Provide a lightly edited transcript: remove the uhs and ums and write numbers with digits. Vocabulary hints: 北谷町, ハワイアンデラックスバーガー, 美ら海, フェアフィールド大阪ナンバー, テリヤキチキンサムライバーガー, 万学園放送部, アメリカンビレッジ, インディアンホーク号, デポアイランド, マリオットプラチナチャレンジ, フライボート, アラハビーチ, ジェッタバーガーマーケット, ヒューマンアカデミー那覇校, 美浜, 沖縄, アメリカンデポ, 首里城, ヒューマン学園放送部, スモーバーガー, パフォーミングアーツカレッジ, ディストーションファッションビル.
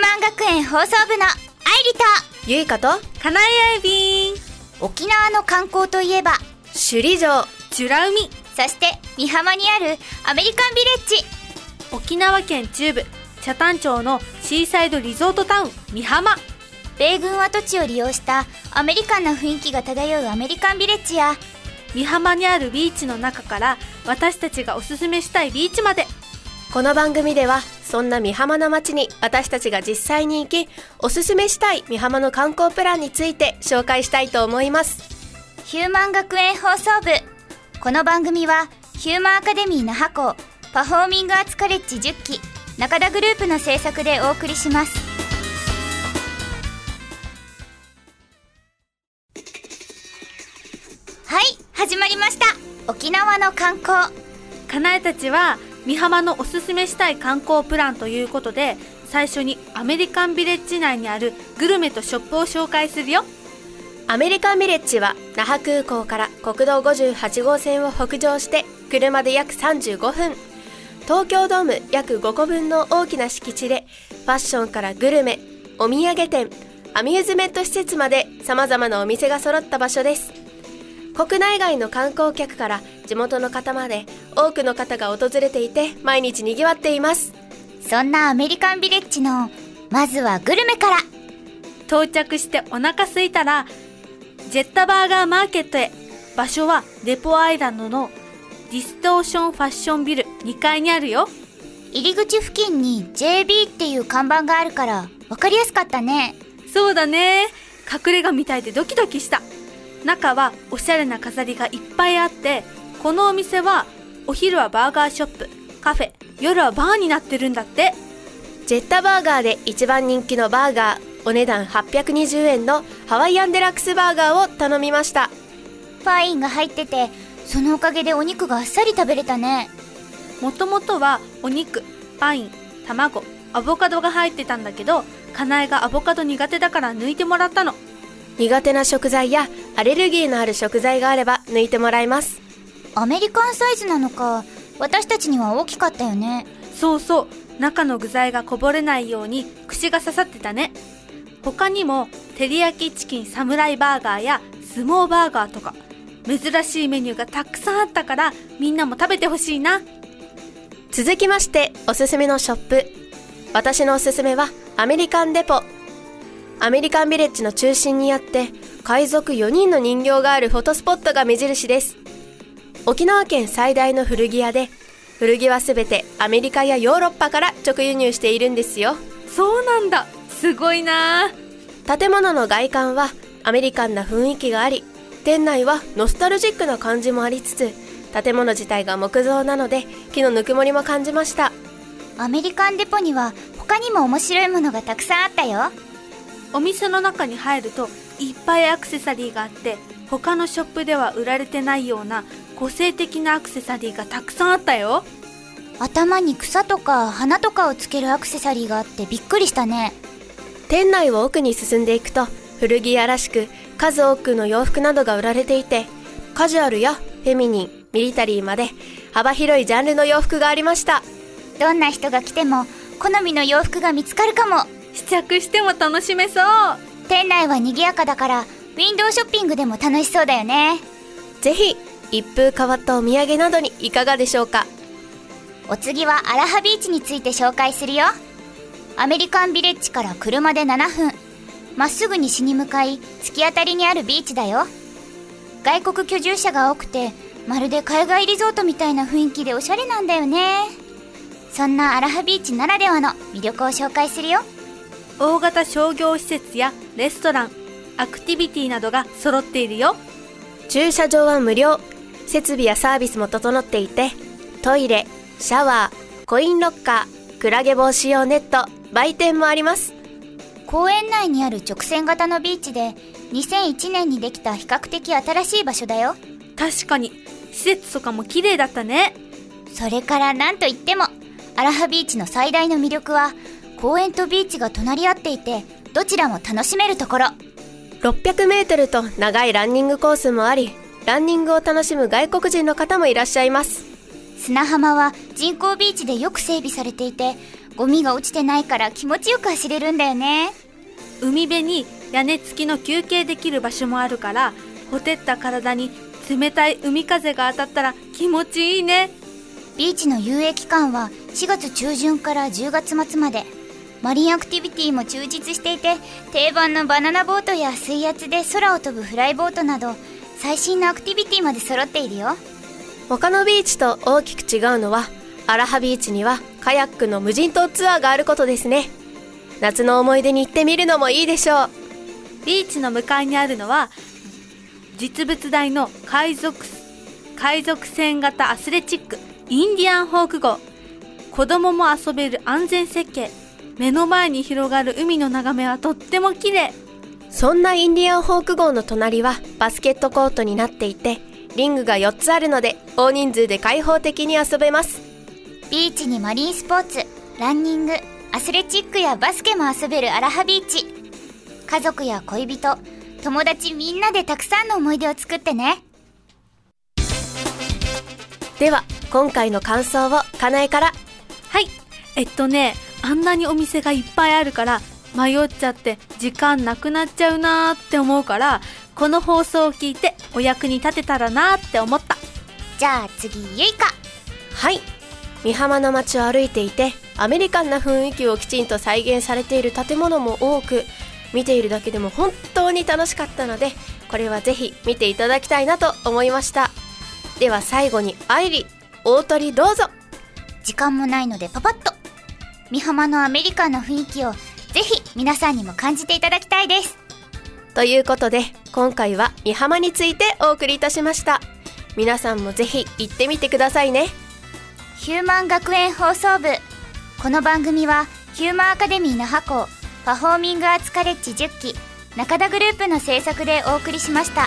万学園放送部の愛理とゆいかとかなえあいびん。沖縄の観光といえば首里城、美ら海、そして美浜にあるアメリカンビレッジ。沖縄県中部北谷町のシーサイドリゾートタウン美浜。米軍跡地を利用したアメリカンな雰囲気が漂うアメリカンビレッジや、美浜にあるビーチの中から私たちがおすすめしたいビーチまで。この番組ではそんな美浜の街に私たちが実際に行き、おすすめしたい美浜の観光プランについて紹介したいと思います。ヒューマン学園放送部。この番組はヒューマンアカデミー那覇校パフォーミングアーツカレッジ10期中田グループの制作でお送りします。はい、始まりました。沖縄の観光。かなえたちは美浜のおすすめしたい観光プランということで、最初にアメリカンビレッジ内にあるグルメとショップを紹介するよ。アメリカンビレッジは那覇空港から国道58号線を北上して車で約35分、東京ドーム約5個分の大きな敷地で、ファッションからグルメ、お土産店、アミューズメント施設まで様々なお店が揃った場所です。国内外の観光客から地元の方まで多くの方が訪れていて、毎日にぎわっています。そんなアメリカンビレッジのまずはグルメから。到着してお腹空いたらジェッタバーガーマーケットへ。場所はデポアイランドのディストーションファッションビル2階にあるよ。入り口付近に JB っていう看板があるから分かりやすかったね。そうだね、隠れ家みたいでドキドキした。中はおしゃれな飾りがいっぱいあって、このお店はお昼はバーガーショップ、カフェ、夜はバーになってるんだって。ジェッタバーガーで一番人気のバーガー、お値段820円のハワイアンデラックスバーガーを頼みました。パインが入ってて、そのおかげでお肉があっさり食べれたね。もともとはお肉、パイン、卵、アボカドが入ってたんだけど、かなえがアボカド苦手だから抜いてもらったの。苦手な食材やアレルギーのある食材があれば抜いてもらいます。アメリカンサイズなのか、私たちには大きかったよね。そうそう、中の具材がこぼれないように串が刺さってたね。他にもテリヤキチキンサムライバーガーやスモーバーガーとか珍しいメニューがたくさんあったから、みんなも食べてほしいな。続きまして、おすすめのショップ。私のおすすめはアメリカンデポ。アメリカンビレッジの中心にあって、海賊4人の人形があるフォトスポットが目印です。沖縄県最大の古着屋で、古着はすべてアメリカやヨーロッパから直輸入しているんですよ。そうなんだ、すごいな。建物の外観はアメリカンな雰囲気があり、店内はノスタルジックな感じもありつつ、建物自体が木造なので木のぬくもりも感じました。アメリカンデポには他にも面白いものがたくさんあったよ。お店の中に入るといっぱいアクセサリーがあって、他のショップでは売られてないような個性的なアクセサリーがたくさんあったよ。頭に草とか花とかをつけるアクセサリーがあってびっくりしたね。店内を奥に進んでいくと、古着屋らしく数多くの洋服などが売られていて、カジュアルやフェミニン、ミリタリーまで幅広いジャンルの洋服がありました。どんな人が来ても好みの洋服が見つかるかも。試着しても楽しめそう。店内は賑やかだから、ウィンドウショッピングでも楽しそうだよね。ぜひ一風変わったお土産などにいかがでしょうか。お次はアラハビーチについて紹介するよ。アメリカンビレッジから車で7分、まっすぐ西に向かい突き当たりにあるビーチだよ。外国居住者が多くて、まるで海外リゾートみたいな雰囲気でおしゃれなんだよね。そんなアラハビーチならではの魅力を紹介するよ。大型商業施設やレストラン、アクティビティなどが揃っているよ。駐車場は無料、設備やサービスも整っていて、トイレ、シャワー、コインロッカー、クラゲ防止用ネット、売店もあります。公園内にある直線型のビーチで、2001年にできた比較的新しい場所だよ。確かに施設とかも綺麗だったね。それからなんといってもアラハビーチの最大の魅力は、公園とビーチが隣り合っていて、どちらも楽しめるところ。600メートルと長いランニングコースもあり、ランニングを楽しむ外国人の方もいらっしゃいます。砂浜は人工ビーチでよく整備されていて、ゴミが落ちてないから気持ちよく走れるんだよね。海辺に屋根付きの休憩できる場所もあるから、ほてった体に冷たい海風が当たったら気持ちいいね。ビーチの遊泳期間は4月中旬から10月末まで。マリンアクティビティも充実していて、定番のバナナボートや水圧で空を飛ぶフライボートなど、最新のアクティビティまで揃っているよ。他のビーチと大きく違うのは、アラハビーチにはカヤックの無人島ツアーがあることですね。夏の思い出に行ってみるのもいいでしょう。ビーチの向かいにあるのは、実物大の海賊船型アスレチックインディアンホーク号。子供も遊べる安全設計。目の前に広がる海の眺めはとっても綺麗。そんなインディアンホーク号の隣はバスケットコートになっていて、リングが4つあるので大人数で開放的に遊べます。ビーチにマリンスポーツ、ランニング、アスレチックやバスケも遊べるアラハビーチ。家族や恋人、友達みんなでたくさんの思い出を作ってね。では今回の感想をかなえから。はい、あんなにお店がいっぱいあるから迷っちゃって時間なくなっちゃうなーって思うから、この放送を聞いてお役に立てたらなーって思った。じゃあ次、ゆいか。はい、美浜の街を歩いていてアメリカンな雰囲気をきちんと再現されている建物も多く、見ているだけでも本当に楽しかったので、これはぜひ見ていただきたいなと思いました。では最後に愛理、大鳥どうぞ。時間もないのでパパッと。美浜のアメリカンな雰囲気をぜひ皆さんにも感じていただきたいです。ということで今回は美浜についてお送りいたしました。皆さんもぜひ行ってみてくださいね。ヒューマン学園放送部。この番組はヒューマンアカデミー那覇校パフォーミングアーツカレッジ10期中田グループの制作でお送りしました。